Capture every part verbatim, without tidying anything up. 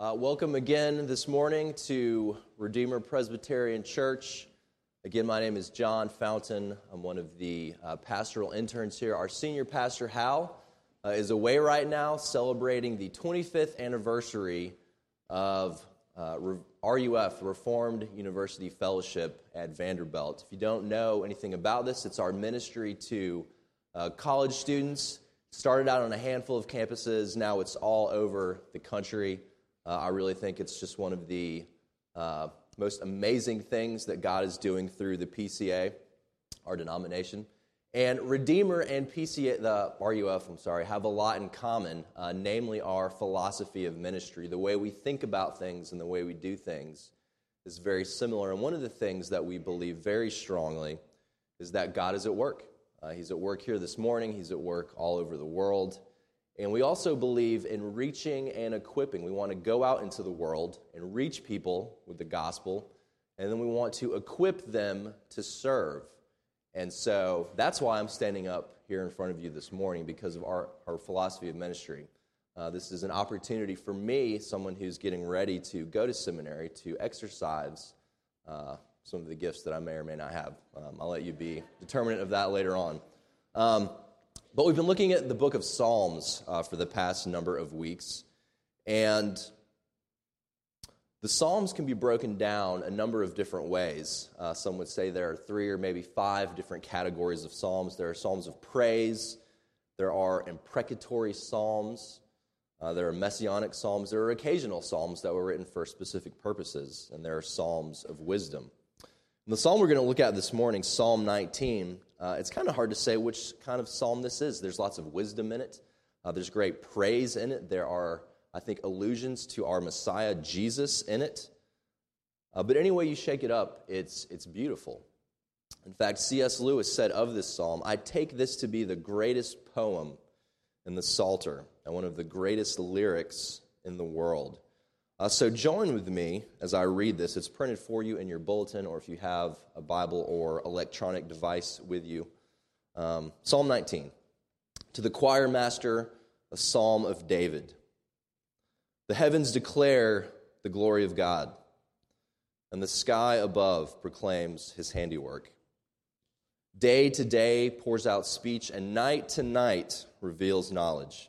Uh, welcome again this morning to Redeemer Presbyterian Church. Again, my name is John Fountain. I'm one of the uh, pastoral interns here. Our senior pastor, Hal, uh, is away right now celebrating the twenty-fifth anniversary of uh, R U F, Reformed University Fellowship at Vanderbilt. If you don't know anything about this, it's our ministry to uh, college students. Started out on a handful of campuses. Now it's all over the country. Uh, I really think it's just one of the uh, most amazing things that God is doing through the P C A, our denomination. And Redeemer and P C A, the R U F, I'm sorry, have a lot in common, uh, namely our philosophy of ministry. The way we think about things and the way we do things is very similar. And one of the things that we believe very strongly is that God is at work. Uh, he's at work here this morning. He's at work all over the world. And we also believe in reaching and equipping. We want to go out into the world and reach people with the gospel, and then we want to equip them to serve. And so that's why I'm standing up here in front of you this morning, because of our, our philosophy of ministry. Uh, this is an opportunity for me, someone who's getting ready to go to seminary, to exercise uh, some of the gifts that I may or may not have. Um, I'll let you be determinant of that later on. Um, But we've been looking at the book of Psalms uh, for the past number of weeks, and the Psalms can be broken down a number of different ways. Uh, some would say there are three or maybe five different categories of Psalms. There are Psalms of praise, there are imprecatory Psalms, uh, there are messianic Psalms, there are occasional Psalms that were written for specific purposes, and there are Psalms of wisdom. The psalm we're going to look at this morning, Psalm nineteen, uh, it's kind of hard to say which kind of psalm this is. There's lots of wisdom in it. Uh, there's great praise in it. There are, I think, allusions to our Messiah, Jesus, in it. Uh, but any way you shake it up, it's, it's beautiful. In fact, C S Lewis said of this psalm, "I take this to be the greatest poem in the Psalter and one of the greatest lyrics in the world." Uh, so join with me as I read this. It's printed for you in your bulletin, or if you have a Bible or electronic device with you. Um, Psalm nineteen, to the choir master, a psalm of David. The heavens declare the glory of God, and the sky above proclaims his handiwork. Day to day pours out speech, and night to night reveals knowledge.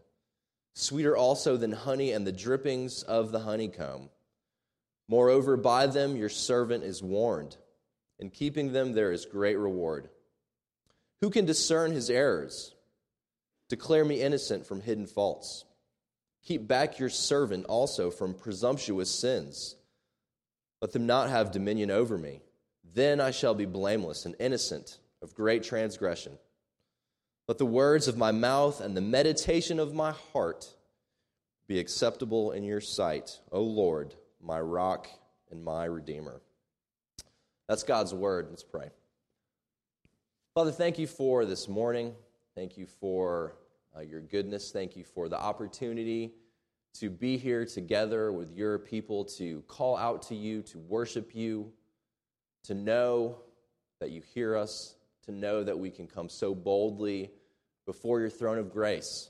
Sweeter also than honey and the drippings of the honeycomb. Moreover, by them your servant is warned. In keeping them there is great reward. Who can discern his errors? Declare me innocent from hidden faults. Keep back your servant also from presumptuous sins. Let them not have dominion over me. Then I shall be blameless and innocent of great transgression. Let the words of my mouth and the meditation of my heart be acceptable in your sight, O Lord, my rock and my redeemer. That's God's word. Let's pray. Father, thank you for this morning. Thank you for uh, your goodness. Thank you for the opportunity to be here together with your people, to call out to you, to worship you, to know that you hear us, to know that we can come so boldly before your throne of grace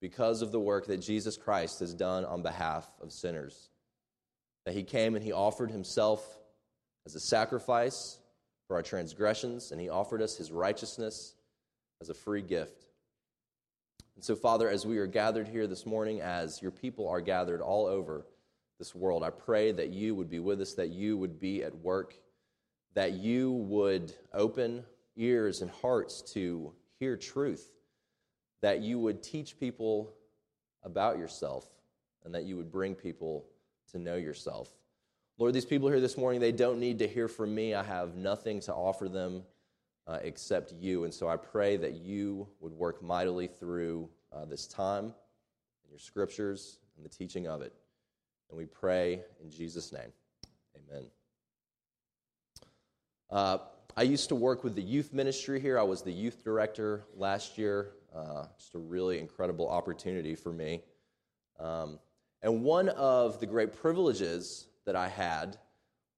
because of the work that Jesus Christ has done on behalf of sinners. That he came and he offered himself as a sacrifice for our transgressions, and he offered us his righteousness as a free gift. And so, Father, as we are gathered here this morning, as your people are gathered all over this world. I pray that you would be with us, that you would be at work, that you would open ears and hearts to hear truth, that you would teach people about yourself, and that you would bring people to know yourself. Lord, these people here this morning, they don't need to hear from me. I have nothing to offer them uh, except you. And so I pray that you would work mightily through uh, this time, and your scriptures, and the teaching of it. And we pray in Jesus' name. Amen. Uh, I used to work with the youth ministry here. I was the youth director last year. Uh, just a really incredible opportunity for me. Um, and one of the great privileges that I had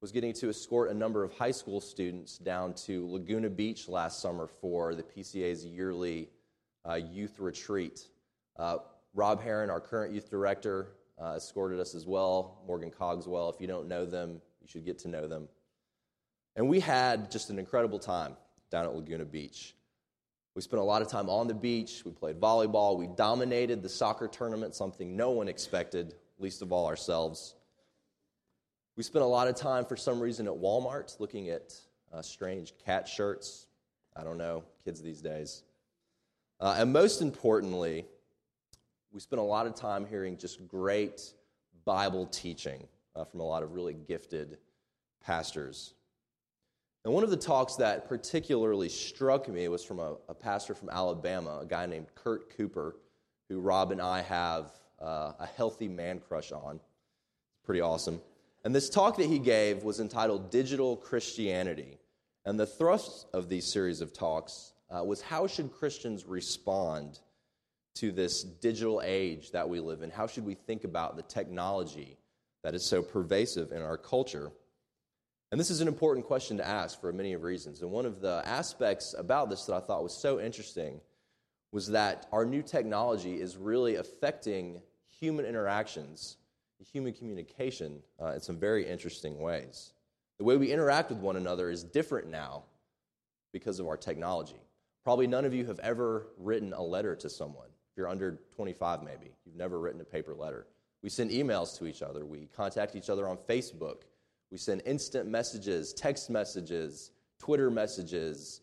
was getting to escort a number of high school students down to Laguna Beach last summer for the P C A's yearly uh, youth retreat. Uh, Rob Heron, our current youth director, uh, escorted us as well. Morgan Cogswell, if you don't know them, you should get to know them. And we had just an incredible time down at Laguna Beach. We spent a lot of time on the beach. We played volleyball. We dominated the soccer tournament, something no one expected, least of all ourselves. We spent a lot of time, for some reason, at Walmart looking at uh, strange cat shirts. I don't know, kids these days. Uh, and most importantly, we spent a lot of time hearing just great Bible teaching uh, from a lot of really gifted pastors. And one of the talks that particularly struck me was from a, a pastor from Alabama, a guy named Kurt Cooper, who Rob and I have uh, a healthy man crush on. It's pretty awesome. And this talk that he gave was entitled Digital Christianity. And the thrust of these series of talks uh, was how should Christians respond to this digital age that we live in? How should we think about the technology that is so pervasive in our culture? And this is an important question to ask for many of reasons. And one of the aspects about this that I thought was so interesting was that our new technology is really affecting human interactions, human communication, uh, in some very interesting ways. The way we interact with one another is different now because of our technology. Probably none of you have ever written a letter to someone. If you're under twenty-five, maybe, you've never written a paper letter. We send emails to each other. We contact each other on Facebook. We send instant messages, text messages, Twitter messages,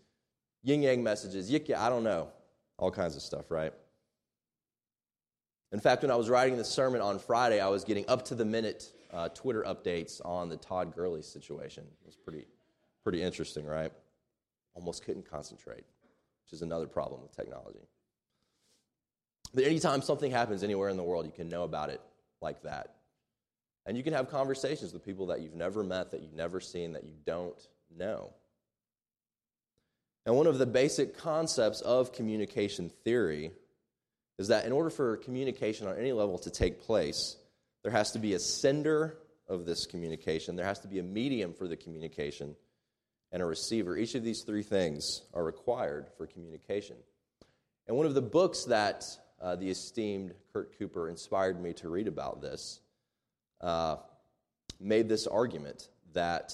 yin-yang messages, yik-ya, I don't know, all kinds of stuff, right? In fact, when I was writing this sermon on Friday, I was getting up-to-the-minute uh, Twitter updates on the Todd Gurley situation. It was pretty, pretty interesting, right? Almost couldn't concentrate, which is another problem with technology. But anytime something happens anywhere in the world, you can know about it like that. And you can have conversations with people that you've never met, that you've never seen, that you don't know. And one of the basic concepts of communication theory is that in order for communication on any level to take place, there has to be a sender of this communication, there has to be a medium for the communication, and a receiver. Each of these three things are required for communication. And one of the books that uh, the esteemed Kurt Cooper inspired me to read about this Uh, made this argument that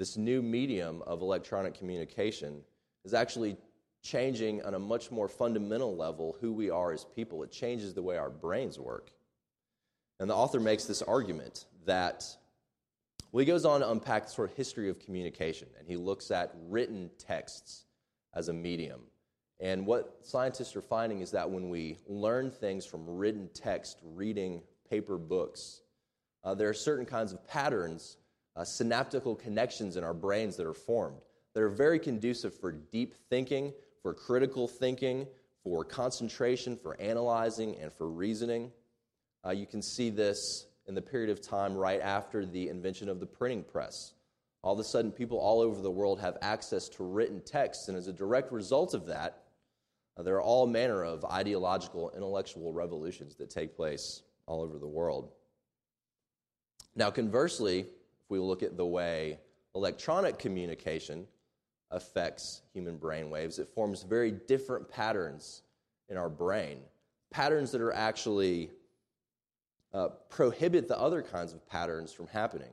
this new medium of electronic communication is actually changing on a much more fundamental level who we are as people. It changes the way our brains work. And the author makes this argument that, well, he goes on to unpack the sort of history of communication, and he looks at written texts as a medium. And what scientists are finding is that when we learn things from written text, reading paper books, Uh, there are certain kinds of patterns, uh, synaptical connections in our brains that are formed that are very conducive for deep thinking, for critical thinking, for concentration, for analyzing, and for reasoning. Uh, you can see this in the period of time right after the invention of the printing press. All of a sudden, people all over the world have access to written texts, and as a direct result of that, uh, there are all manner of ideological, intellectual revolutions that take place all over the world. Now, conversely, if we look at the way electronic communication affects human brainwaves, it forms very different patterns in our brain, patterns that are actually uh, prohibit the other kinds of patterns from happening.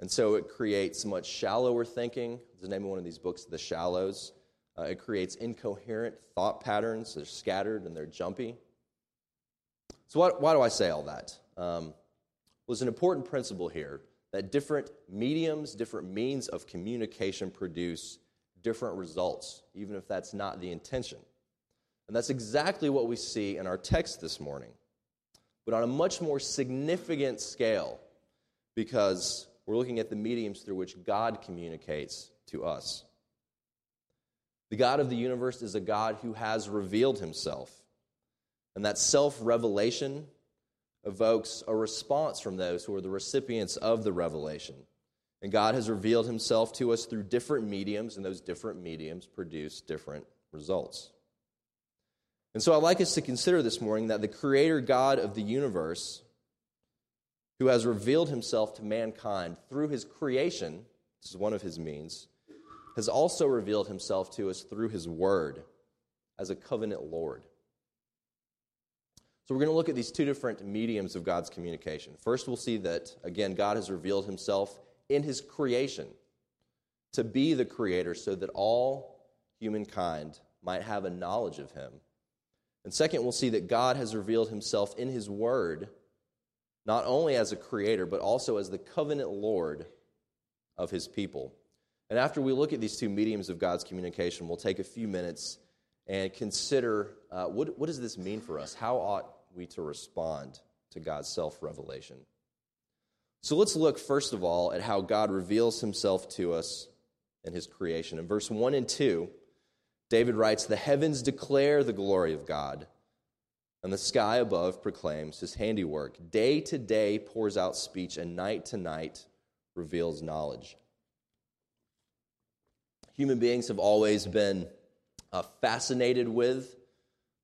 And so it creates much shallower thinking. It's the name of one of these books, The Shallows. Uh, it creates incoherent thought patterns. They're scattered and they're jumpy. So why, why do I say all that? Um, was an important principle here, that different mediums, different means of communication produce different results, even if that's not the intention. And that's exactly what we see in our text this morning, but on a much more significant scale, because we're looking at the mediums through which God communicates to us. The God of the universe is a God who has revealed himself, and that self-revelation evokes a response from those who are the recipients of the revelation. And God has revealed himself to us through different mediums, and those different mediums produce different results. And so I'd like us to consider this morning that the Creator God of the universe, who has revealed himself to mankind through his creation, this is one of his means, has also revealed himself to us through his word as a covenant Lord. So we're going to look at these two different mediums of God's communication. First, we'll see that, again, God has revealed himself in his creation to be the creator so that all humankind might have a knowledge of him. And second, we'll see that God has revealed himself in his word not only as a creator but also as the covenant Lord of his people. And after we look at these two mediums of God's communication, we'll take a few minutes and consider uh, what, what does this mean for us? How ought we to respond to God's self-revelation? So let's look, first of all, at how God reveals himself to us in his creation. In verse one and two, David writes, "The heavens declare the glory of God, and the sky above proclaims his handiwork. Day to day pours out speech, and night to night reveals knowledge." Human beings have always been uh, fascinated with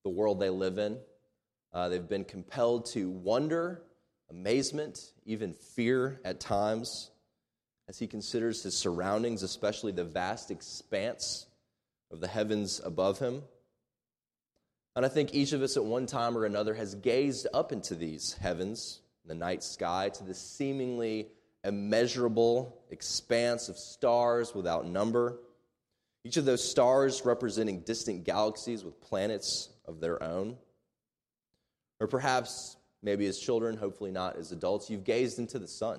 the world they live in. Uh, they've been compelled to wonder, amazement, even fear at times, as he considers his surroundings, especially the vast expanse of the heavens above him. And I think each of us at one time or another has gazed up into these heavens, the night sky, to the seemingly immeasurable expanse of stars without number, each of those stars representing distant galaxies with planets of their own. Or perhaps, maybe as children, hopefully not as adults, you've gazed into the sun,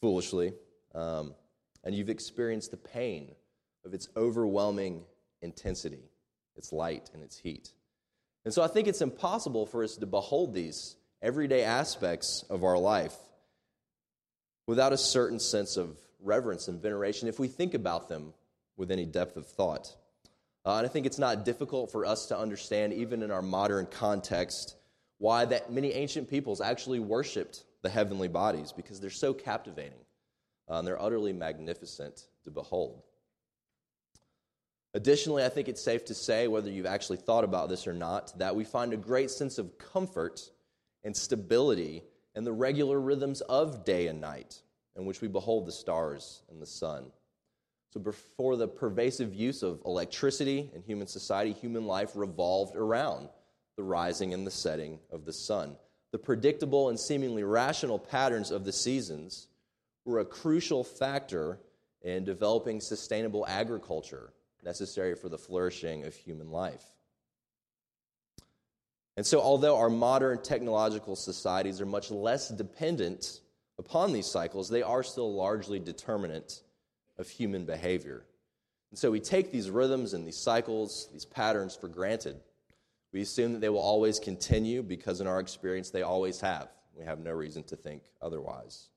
foolishly, um, and you've experienced the pain of its overwhelming intensity, its light and its heat. And so I think it's impossible for us to behold these everyday aspects of our life without a certain sense of reverence and veneration if we think about them with any depth of thought. Uh, and I think it's not difficult for us to understand, even in our modern context, why that many ancient peoples actually worshipped the heavenly bodies, because they're so captivating, uh, and they're utterly magnificent to behold. Additionally, I think it's safe to say, whether you've actually thought about this or not, that we find a great sense of comfort and stability in the regular rhythms of day and night, in which we behold the stars and the sun. So before the pervasive use of electricity in human society, human life revolved around the rising and the setting of the sun. The predictable and seemingly rational patterns of the seasons were a crucial factor in developing sustainable agriculture necessary for the flourishing of human life. And so although our modern technological societies are much less dependent upon these cycles, they are still largely determinant of human behavior. And so we take these rhythms and these cycles, these patterns for granted. We assume that they will always continue because in our experience they always have. We have no reason to think otherwise.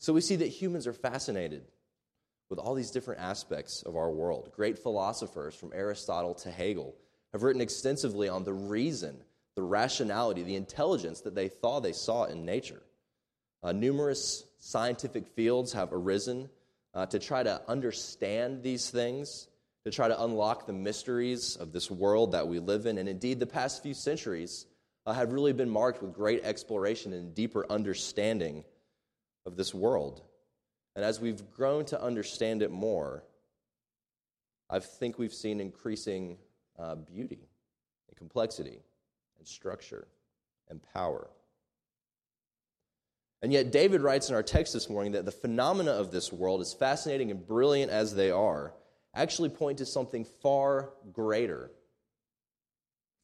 So we see that humans are fascinated with all these different aspects of our world. Great philosophers from Aristotle to Hegel have written extensively on the reason, the rationality, the intelligence that they thought they saw in nature. Uh, numerous scientific fields have arisen uh, to try to understand these things, to try to unlock the mysteries of this world that we live in. And indeed, the past few centuries uh, have really been marked with great exploration and deeper understanding of this world. And as we've grown to understand it more, I think we've seen increasing uh, beauty and complexity and structure and power. And yet David writes in our text this morning that the phenomena of this world, as fascinating and brilliant as they are, actually point to something far greater,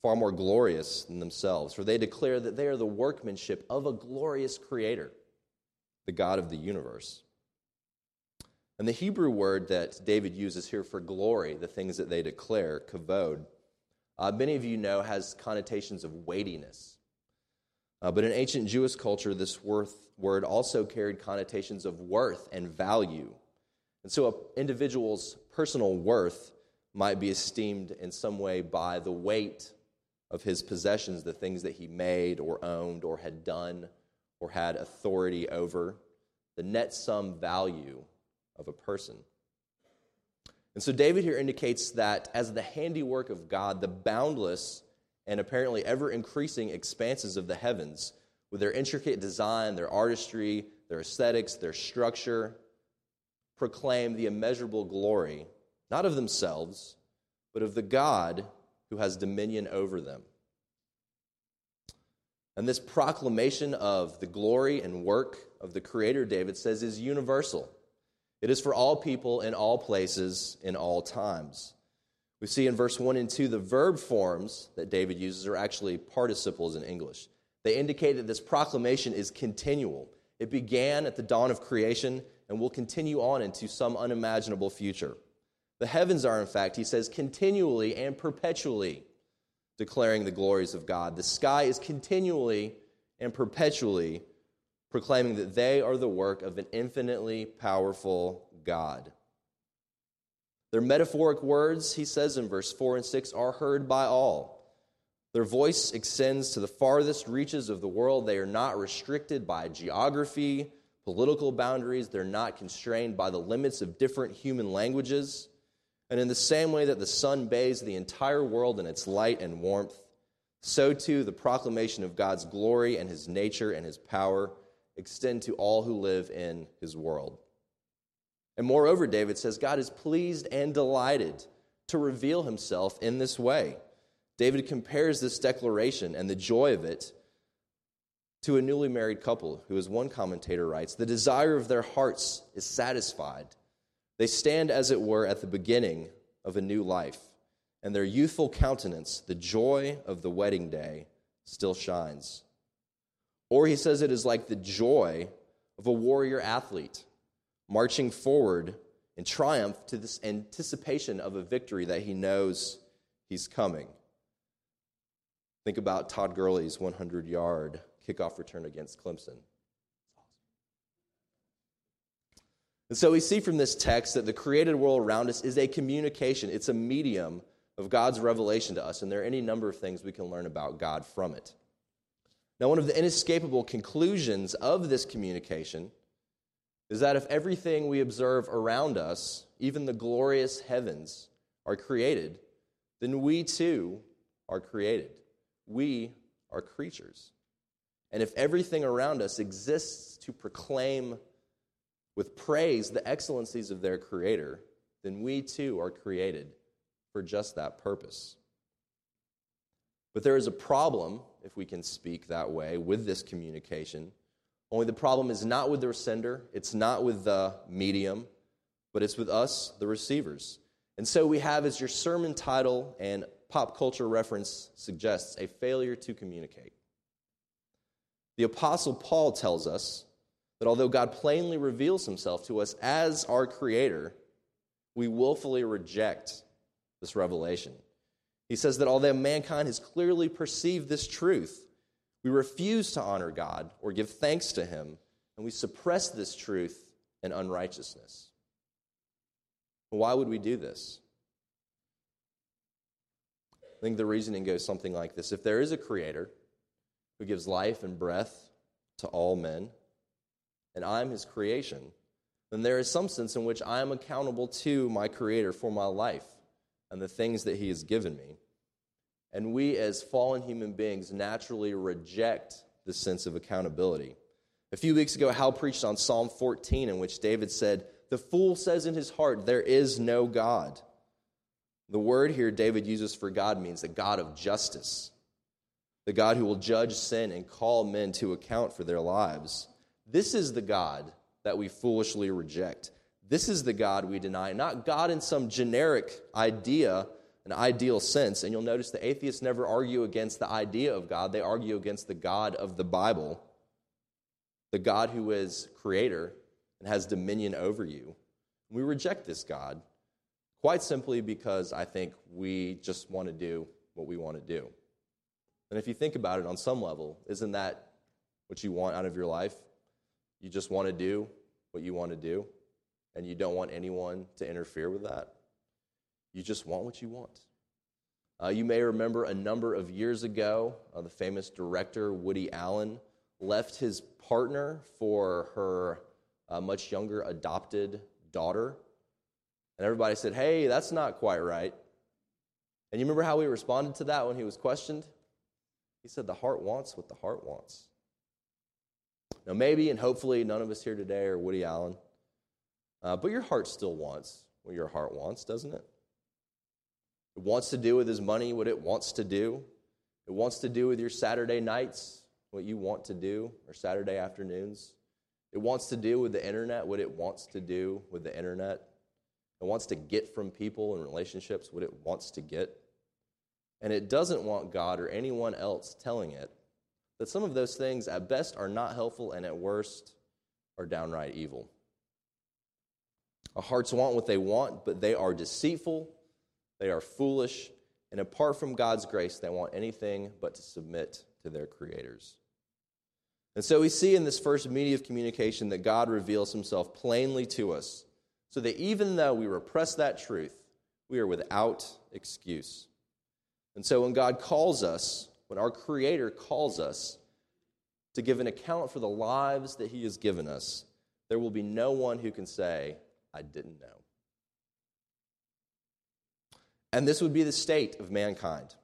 far more glorious than themselves, for they declare that they are the workmanship of a glorious creator, the God of the universe. And the Hebrew word that David uses here for glory, the things that they declare, kavod, uh, many of you know has connotations of weightiness. Uh, but in ancient Jewish culture, this worth, word also carried connotations of worth and value. And so an individual's personal worth might be esteemed in some way by the weight of his possessions, the things that he made or owned or had done or had authority over, the net sum value of a person. And so David here indicates that as the handiwork of God, the boundless and apparently ever-increasing expanses of the heavens, with their intricate design, their artistry, their aesthetics, their structure, proclaim the immeasurable glory, not of themselves, but of the God who has dominion over them. And this proclamation of the glory and work of the Creator, David says, is universal. It is for all people, in all places, in all times. We see in verse one and two, the verb forms that David uses are actually participles in English. They indicate that this proclamation is continual. It began at the dawn of creation and will continue on into some unimaginable future. The heavens are, in fact, he says, continually and perpetually declaring the glories of God. The sky is continually and perpetually proclaiming that they are the work of an infinitely powerful God. Their metaphoric words, he says in verse four and six, are heard by all. Their voice extends to the farthest reaches of the world. They are not restricted by geography, political boundaries. They're not constrained by the limits of different human languages. And in the same way that the sun bathes the entire world in its light and warmth, so too the proclamation of God's glory and his nature and his power extend to all who live in his world. And moreover, David says, God is pleased and delighted to reveal himself in this way. David compares this declaration and the joy of it to a newly married couple who, as one commentator writes, the desire of their hearts is satisfied. They stand, as it were, at the beginning of a new life, and their youthful countenance, the joy of the wedding day, still shines. Or he says it is like the joy of a warrior athlete, marching forward in triumph to this anticipation of a victory that he knows he's coming. Think about Todd Gurley's hundred-yard kickoff return against Clemson. And so we see from this text that the created world around us is a communication. It's a medium of God's revelation to us, and there are any number of things we can learn about God from it. Now, one of the inescapable conclusions of this communication is that if everything we observe around us, even the glorious heavens, are created, then we too are created. We are creatures. And if everything around us exists to proclaim with praise the excellencies of their Creator, then we too are created for just that purpose. But there is a problem, if we can speak that way, with this communication. Only the problem is not with the sender, it's not with the medium, but it's with us, the receivers. And so we have, as your sermon title and pop culture reference suggests, a failure to communicate. The Apostle Paul tells us that although God plainly reveals himself to us as our Creator, we willfully reject this revelation. He says that although mankind has clearly perceived this truth, we refuse to honor God or give thanks to him, and we suppress this truth in unrighteousness. Why would we do this? I think the reasoning goes something like this. If there is a Creator who gives life and breath to all men, and I'm his creation, then there is some sense in which I am accountable to my Creator for my life and the things that he has given me. And we, as fallen human beings, naturally reject the sense of accountability. A few weeks ago, Hal preached on Psalm fourteen, in which David said, "The fool says in his heart, there is no God." The word here David uses for God means the God of justice, the God who will judge sin and call men to account for their lives. This is the God that we foolishly reject. This is the God we deny, not God in some generic idea an ideal sense. And you'll notice the atheists never argue against the idea of God. They argue against the God of the Bible, the God who is creator and has dominion over you. We reject this God quite simply because I think we just want to do what we want to do. And if you think about it on some level, isn't that what you want out of your life? You just want to do what you want to do, and you don't want anyone to interfere with that. You just want what you want. Uh, you may remember a number of years ago, uh, the famous director Woody Allen left his partner for her uh, much younger adopted daughter. And everybody said, hey, that's not quite right. And you remember how we responded to that when he was questioned? He said, the heart wants what the heart wants. Now, maybe and hopefully none of us here today are Woody Allen, uh, but your heart still wants what your heart wants, doesn't it? It wants to do with his money what it wants to do. It wants to do with your Saturday nights what you want to do, or Saturday afternoons. It wants to do with the internet what it wants to do with the internet. It wants to get from people and relationships what it wants to get. And it doesn't want God or anyone else telling it that some of those things at best are not helpful and at worst are downright evil. Our hearts want what they want, but they are deceitful, they are foolish, and apart from God's grace, they want anything but to submit to their creators. And so we see in this first media of communication that God reveals himself plainly to us, so that even though we repress that truth, we are without excuse. And so when God calls us, when our Creator calls us to give an account for the lives that he has given us, there will be no one who can say, I didn't know. And this would be the state of mankind,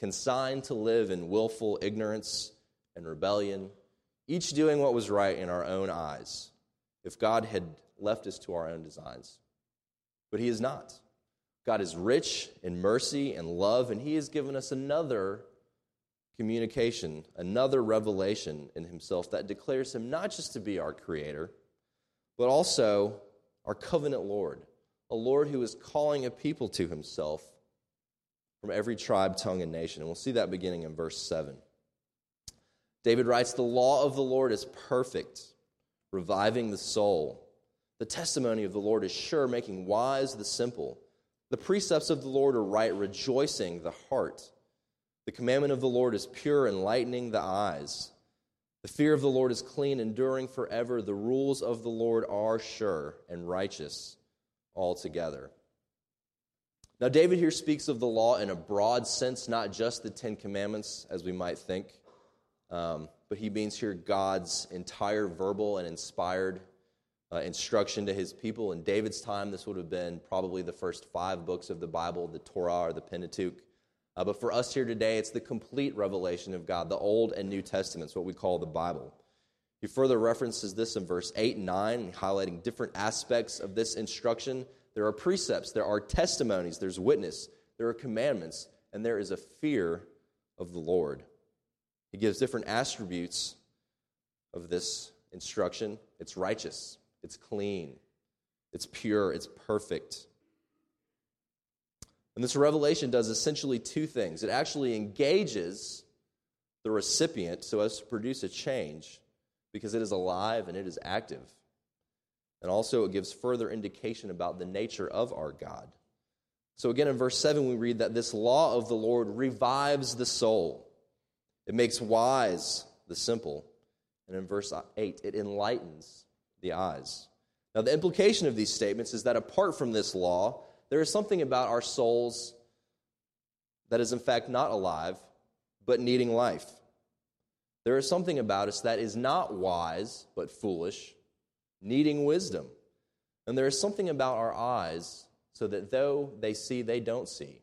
consigned to live in willful ignorance and rebellion, each doing what was right in our own eyes, if God had left us to our own designs. But he is not. God is rich in mercy and love, and he has given us another communication, another revelation in himself that declares him not just to be our creator, but also our covenant Lord, a Lord who is calling a people to himself from every tribe, tongue, and nation. And we'll see that beginning in verse seven. David writes, "The law of the Lord is perfect, reviving the soul. The testimony of the Lord is sure, making wise the simple. The precepts of the Lord are right, rejoicing the heart. The commandment of the Lord is pure, enlightening the eyes. The fear of the Lord is clean, enduring forever. The rules of the Lord are sure and righteous altogether." Now, David here speaks of the law in a broad sense, not just the Ten Commandments, as we might think, um, but he means here God's entire verbal and inspired Uh, instruction to his people. In David's time, this would have been probably the first five books of the Bible, the Torah or the Pentateuch. Uh, but for us here today, it's the complete revelation of God, the Old and New Testaments, what we call the Bible. He further references this in verse eight and nine, highlighting different aspects of this instruction. There are precepts, there are testimonies, there's witness, there are commandments, and there is a fear of the Lord. He gives different attributes of this instruction. It's righteous. It's clean, it's pure, it's perfect. And this revelation does essentially two things. It actually engages the recipient so as to produce a change because it is alive and it is active. And also it gives further indication about the nature of our God. So again in verse seven we read that this law of the Lord revives the soul. It makes wise the simple. And in verse eight, it enlightens the eyes. Now, the implication of these statements is that apart from this law, there is something about our souls that is in fact not alive, but needing life. There is something about us that is not wise, but foolish, needing wisdom. And there is something about our eyes so that though they see, they don't see,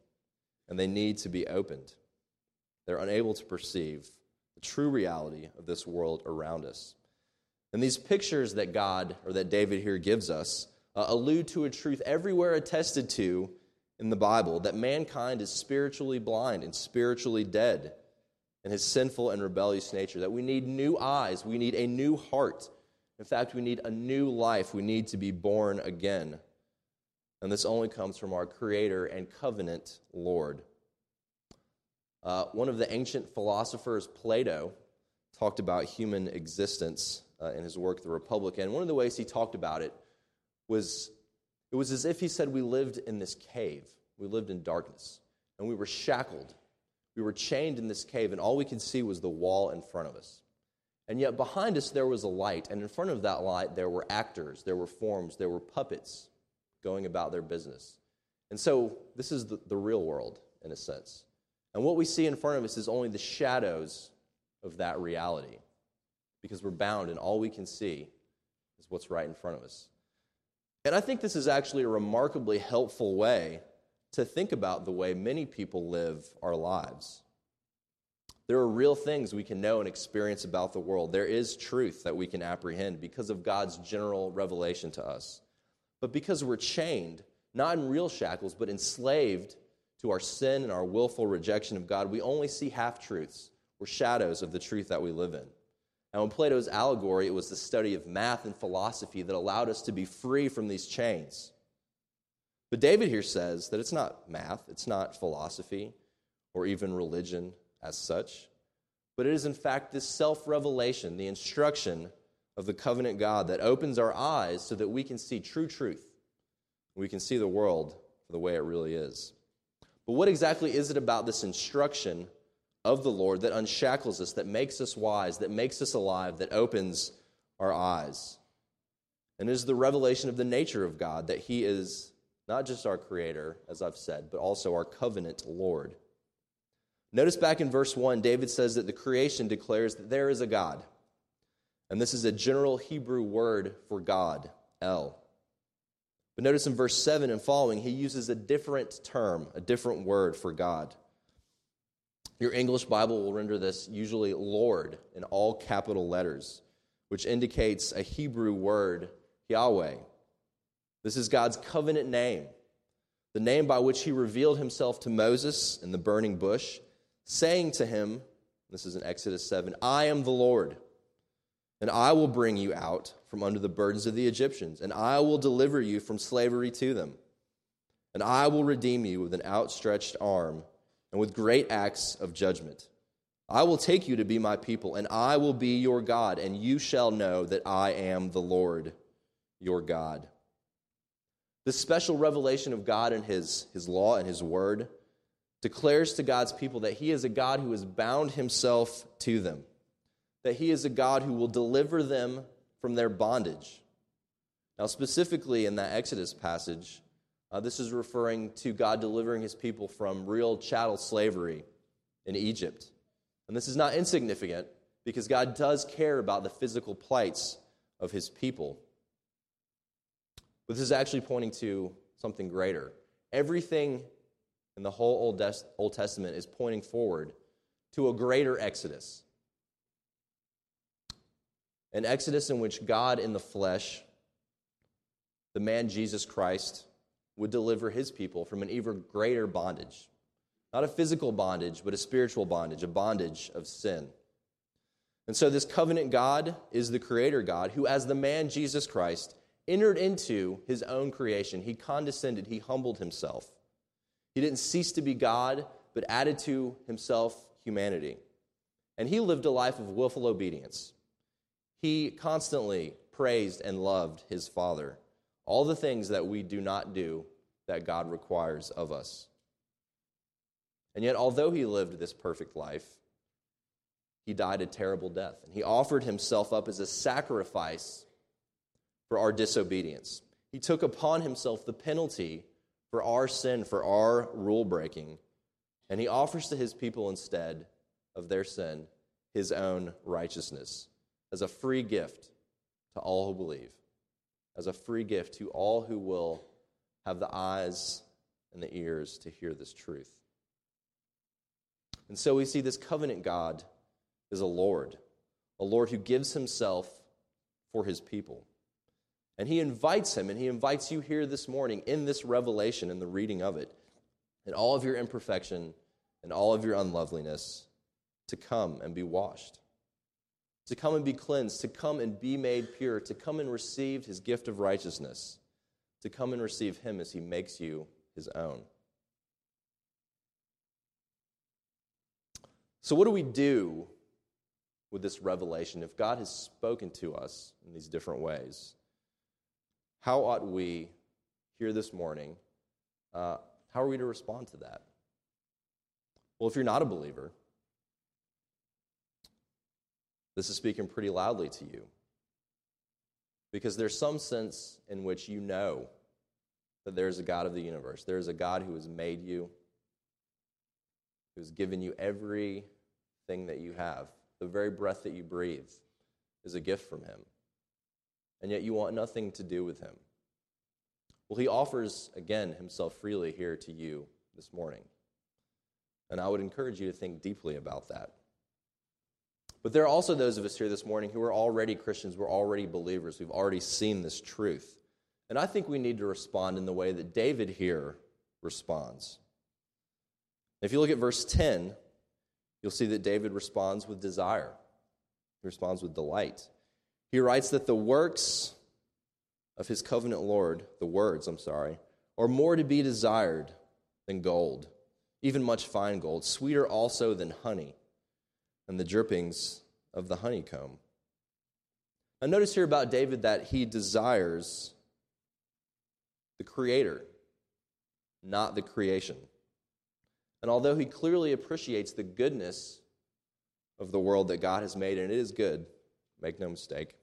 and they need to be opened. They're unable to perceive the true reality of this world around us. And these pictures that God, or that David here gives us, uh, allude to a truth everywhere attested to in the Bible, that mankind is spiritually blind and spiritually dead in his sinful and rebellious nature, that we need new eyes, we need a new heart. In fact, we need a new life. We need to be born again. and this only comes from our Creator and covenant Lord. Uh, one of the ancient philosophers, Plato, talked about human existence uh, in his work, The Republic, and one of the ways he talked about it was, it was as if he said, we lived in this cave, we lived in darkness, and we were shackled, we were chained in this cave, and all we could see was the wall in front of us. And yet behind us there was a light, and in front of that light there were actors, there were forms, there were puppets going about their business. And so this is the, the real world, in a sense. And what we see in front of us is only the shadows of that reality, because we're bound, and all we can see is what's right in front of us. And I think this is actually a remarkably helpful way to think about the way many people live our lives. There are real things we can know and experience about the world. There is truth that we can apprehend because of God's general revelation to us. But because we're chained, not in real shackles, but enslaved to our sin and our willful rejection of God, we only see half-truths. We're shadows of the truth that we live in. Now, in Plato's allegory, it was the study of math and philosophy that allowed us to be free from these chains. But David here says that it's not math, it's not philosophy, or even religion as such, but it is in fact this self-revelation, the instruction of the covenant God that opens our eyes so that we can see true truth. We can see the world for the way it really is. But what exactly is it about this instruction of the Lord that unshackles us, that makes us wise, that makes us alive, that opens our eyes? And it is the revelation of the nature of God, that He is not just our Creator, as I've said, but also our covenant Lord. Notice back in verse one, David says that the creation declares that there is a God. And this is a general Hebrew word for God, El. But notice in verse seven and following, he uses a different term, a different word for God. Your English Bible will render this usually Lord in all capital letters, which indicates a Hebrew word, Yahweh. This is God's covenant name, the name by which He revealed Himself to Moses in the burning bush, saying to him, this is in Exodus seven, I am the Lord, and I will bring you out from under the burdens of the Egyptians, and I will deliver you from slavery to them, and I will redeem you with an outstretched arm and with great acts of judgment. I will take you to be my people, and I will be your God, and you shall know that I am the Lord, your God. This special revelation of God and His, His law and His word declares to God's people that He is a God who has bound Himself to them, that He is a God who will deliver them from their bondage. Now, specifically in that Exodus passage, uh, this is referring to God delivering His people from real chattel slavery in Egypt. And this is not insignificant, because God does care about the physical plights of His people. But this is actually pointing to something greater. Everything and the whole Old, Des- Old Testament is pointing forward to a greater Exodus. An Exodus in which God in the flesh, the man Jesus Christ, would deliver His people from an even greater bondage. Not a physical bondage, but a spiritual bondage, a bondage of sin. And so this covenant God is the Creator God who, as the man Jesus Christ, entered into His own creation. He condescended, He humbled Himself. He didn't cease to be God, but added to Himself humanity. And He lived a life of willful obedience. He constantly praised and loved His Father. All the things that we do not do that God requires of us. And yet, although He lived this perfect life, He died a terrible death. And He offered Himself up as a sacrifice for our disobedience. He took upon Himself the penalty for our sin, for our rule breaking, and He offers to His people instead of their sin, His own righteousness as a free gift to all who believe, as a free gift to all who will have the eyes and the ears to hear this truth. And so we see this covenant God is a Lord, a Lord who gives Himself for His people. And He invites him, and He invites you here this morning in this revelation, in the reading of it, in all of your imperfection and all of your unloveliness, to come and be washed, to come and be cleansed, to come and be made pure, to come and receive His gift of righteousness, to come and receive him as he makes you his own. So what do we do with this revelation? If God has spoken to us in these different ways, how ought we, here this morning, uh, how are we to respond to that? Well, if you're not a believer, this is speaking pretty loudly to you, because there's some sense in which you know that there's a God of the universe. There's a God who has made you, who's given you everything that you have. The very breath that you breathe is a gift from him. And yet you want nothing to do with him. Well, he offers, again, himself freely here to you this morning. And I would encourage you to think deeply about that. But there are also those of us here this morning who are already Christians, we're already believers, we've already seen this truth. And I think we need to respond in the way that David here responds. If you look at verse ten, you'll see that David responds with desire. He responds with delight. He writes that the works of his covenant Lord, the words, I'm sorry, are more to be desired than gold, even much fine gold, sweeter also than honey, and the drippings of the honeycomb. Now notice here about David that he desires the Creator, not the creation. And although he clearly appreciates the goodness of the world that God has made, and it is good, make no mistake,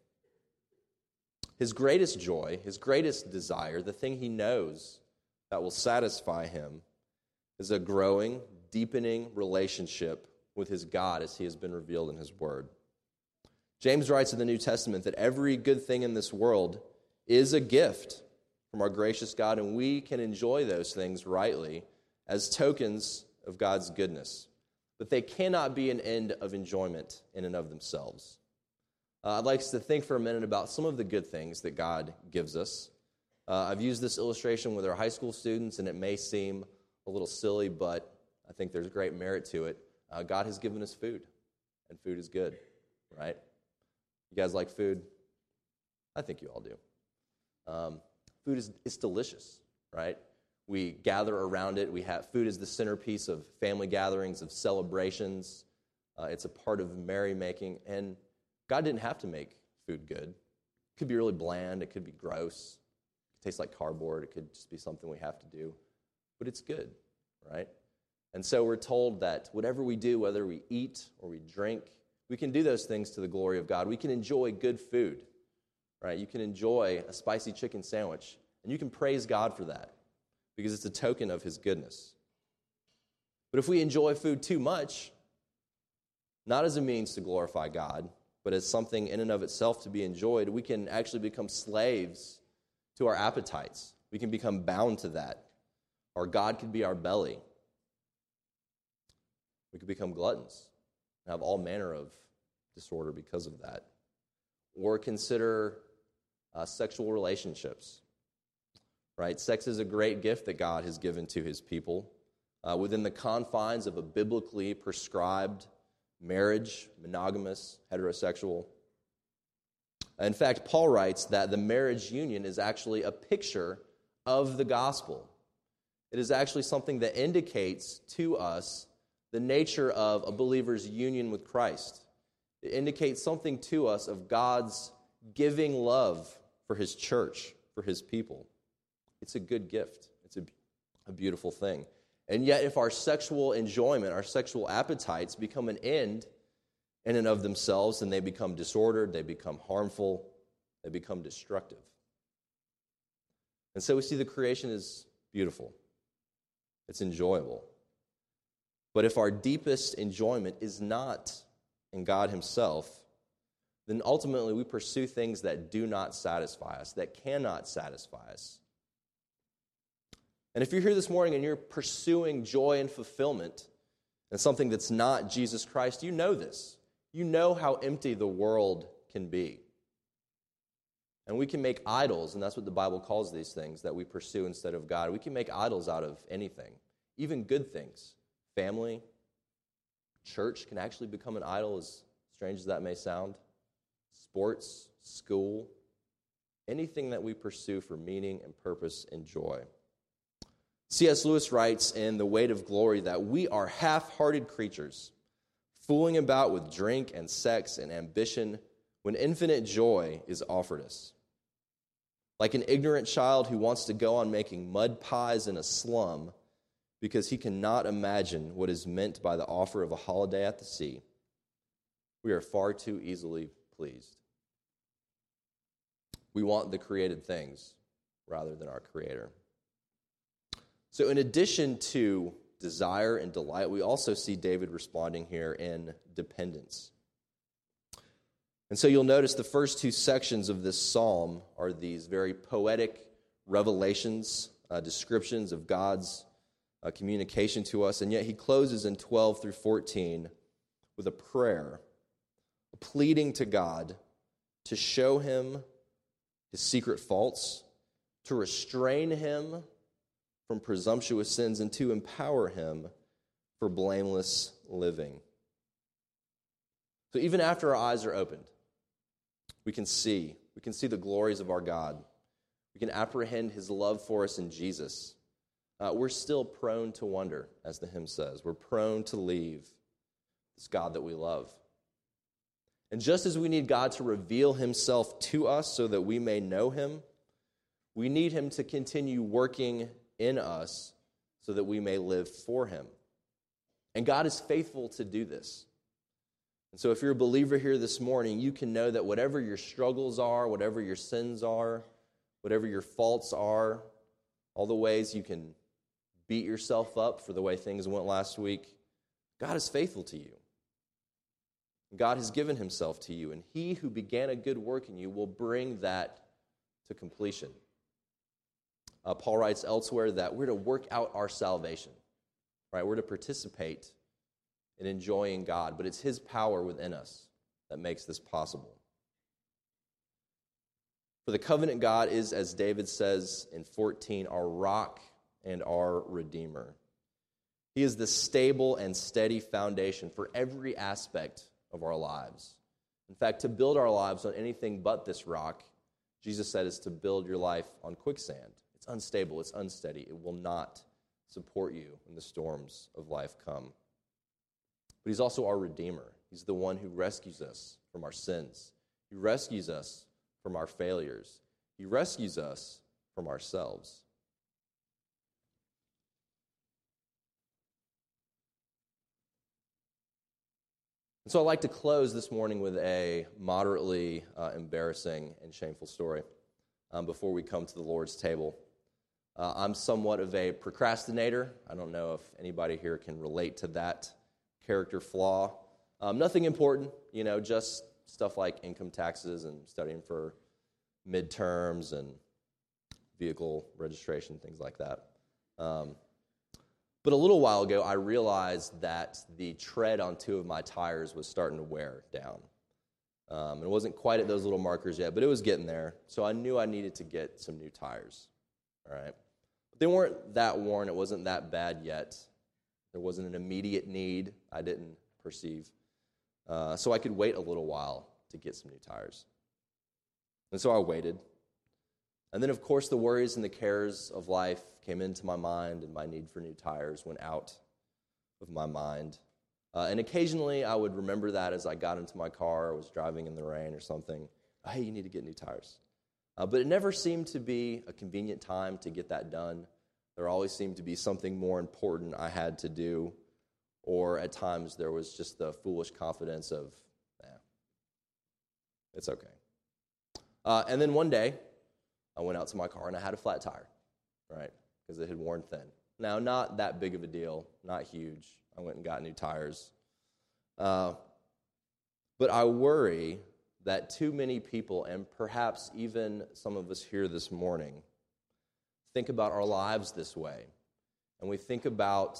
his greatest joy, his greatest desire, the thing he knows that will satisfy him, is a growing, deepening relationship with his God as he has been revealed in his word. James writes in the New Testament that every good thing in this world is a gift from our gracious God, and we can enjoy those things rightly as tokens of God's goodness. But they cannot be an end of enjoyment in and of themselves. Uh, I'd like to think for a minute about some of the good things that God gives us. Uh, I've used this illustration with our high school students, and it may seem a little silly, but I think there's great merit to it. Uh, God has given us food, and food is good, right? You guys like food? I think you all do. Um, food is it's delicious, right? We gather around it. We have food is the centerpiece of family gatherings, of celebrations. Uh, it's a part of merrymaking, and God didn't have to make food good. It could be really bland. It could be gross. It could taste like cardboard. It could just be something we have to do, but it's good, right? And so we're told that whatever we do, whether we eat or we drink, we can do those things to the glory of God. We can enjoy good food, right? You can enjoy a spicy chicken sandwich, and you can praise God for that because it's a token of his goodness. But if we enjoy food too much, not as a means to glorify God, but as something in and of itself to be enjoyed, we can actually become slaves to our appetites. We can become bound to that. Our God could be our belly. We could become gluttons and have all manner of disorder because of that. Or consider uh, sexual relationships, right? Sex is a great gift that God has given to his people. Uh, within the confines of a biblically prescribed marriage, monogamous, heterosexual. In fact, Paul writes that the marriage union is actually a picture of the gospel. It is actually something that indicates to us the nature of a believer's union with Christ. It indicates something to us of God's giving love for his church, for his people. It's a good gift. It's a, a beautiful thing. And yet if our sexual enjoyment, our sexual appetites become an end in and of themselves, then they become disordered, they become harmful, they become destructive. And so we see the creation is beautiful. It's enjoyable. But if our deepest enjoyment is not in God himself, then ultimately we pursue things that do not satisfy us, that cannot satisfy us. And if you're here this morning and you're pursuing joy and fulfillment in something that's not Jesus Christ, you know this. You know how empty the world can be. And we can make idols, and that's what the Bible calls these things that we pursue instead of God. We can make idols out of anything, even good things. Family, church can actually become an idol, as strange as that may sound. Sports, school, anything that we pursue for meaning and purpose and joy. C S. Lewis writes in The Weight of Glory that we are half-hearted creatures, fooling about with drink and sex and ambition when infinite joy is offered us. Like an ignorant child who wants to go on making mud pies in a slum because he cannot imagine what is meant by the offer of a holiday at the sea, we are far too easily pleased. We want the created things rather than our Creator. So in addition to desire and delight, we also see David responding here in dependence. And so you'll notice the first two sections of this psalm are these very poetic revelations, uh, descriptions of God's uh, communication to us, and yet he closes in twelve through fourteen with a prayer, a pleading to God to show him his secret faults, to restrain him from presumptuous sins, and to empower him for blameless living. So even after our eyes are opened, we can see. We can see the glories of our God. We can apprehend his love for us in Jesus. Uh, we're still prone to wonder, as the hymn says. We're prone to leave this God that we love. And just as we need God to reveal himself to us so that we may know him, we need him to continue working in us so that we may live for him. And God is faithful to do this. And so if you're a believer here this morning, you can know that whatever your struggles are, whatever your sins are, whatever your faults are, all the ways you can beat yourself up for the way things went last week, God is faithful to you. God has given himself to you, and he who began a good work in you will bring that to completion. Uh, Paul writes elsewhere that we're to work out our salvation, right? We're to participate in enjoying God, but it's his power within us that makes this possible. For the covenant God is, as David says in fourteen, our rock and our Redeemer. He is the stable and steady foundation for every aspect of our lives. In fact, to build our lives on anything but this rock, Jesus said, is to build your life on quicksand. It's unstable, it's unsteady, it will not support you when the storms of life come. But he's also our Redeemer. He's the one who rescues us from our sins. He rescues us from our failures. He rescues us from ourselves. And so I'd like to close this morning with a moderately uh, embarrassing and shameful story um, before we come to the Lord's table. Uh, I'm somewhat of a procrastinator. I don't know if anybody here can relate to that character flaw. Um, nothing important, you know, just stuff like income taxes and studying for midterms and vehicle registration, things like that. Um, but a little while ago, I realized that the tread on two of my tires was starting to wear down. Um, it wasn't quite at those little markers yet, but it was getting there. So I knew I needed to get some new tires. All right, but they weren't that worn. It wasn't that bad yet. There wasn't an immediate need I didn't perceive. Uh, so I could wait a little while to get some new tires. And so I waited. And then, of course, the worries and the cares of life came into my mind, and my need for new tires went out of my mind. Uh, and occasionally I would remember that as I got into my car, I was driving in the rain or something. Oh, hey, you need to get new tires. Uh, but it never seemed to be a convenient time to get that done. There always seemed to be something more important I had to do, or at times there was just the foolish confidence of, eh, it's okay. Uh, and then one day, I went out to my car and I had a flat tire, right, because it had worn thin. Now, not that big of a deal, not huge. I went and got new tires. Uh, but I worry that too many people, and perhaps even some of us here this morning, think about our lives this way, and we think about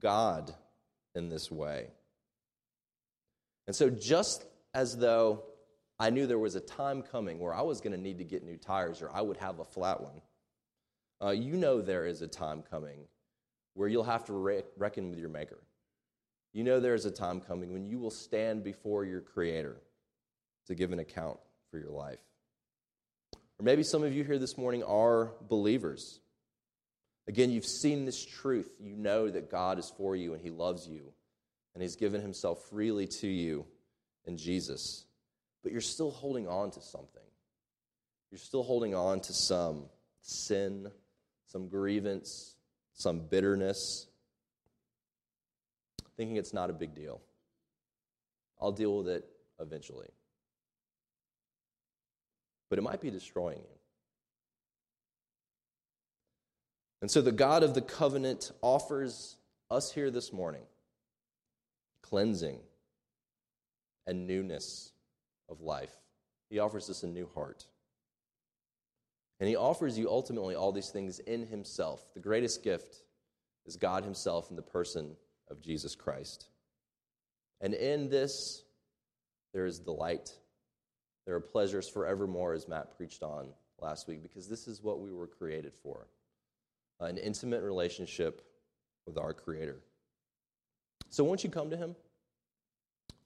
God in this way. And so just as though I knew there was a time coming where I was going to need to get new tires or I would have a flat one, uh, you know there is a time coming where you'll have to re- reckon with your Maker. You know there is a time coming when you will stand before your Creator to give an account for your life. Or maybe some of you here this morning are believers. Again, you've seen this truth. You know that God is for you and he loves you, and he's given himself freely to you in Jesus. But you're still holding on to something. You're still holding on to some sin, some grievance, some bitterness, thinking it's not a big deal. I'll deal with it eventually. But it might be destroying you. And so the God of the covenant offers us here this morning cleansing and newness of life. He offers us a new heart. And he offers you ultimately all these things in himself. The greatest gift is God himself in the person of Jesus Christ. And in this, there is delight. There are pleasures forevermore, as Matt preached on last week, because this is what we were created for, an intimate relationship with our Creator. So won't you come to him?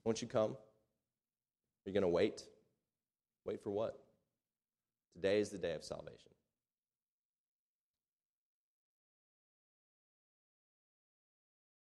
Won't you come? Are you going to wait? Wait for what? Today is the day of salvation.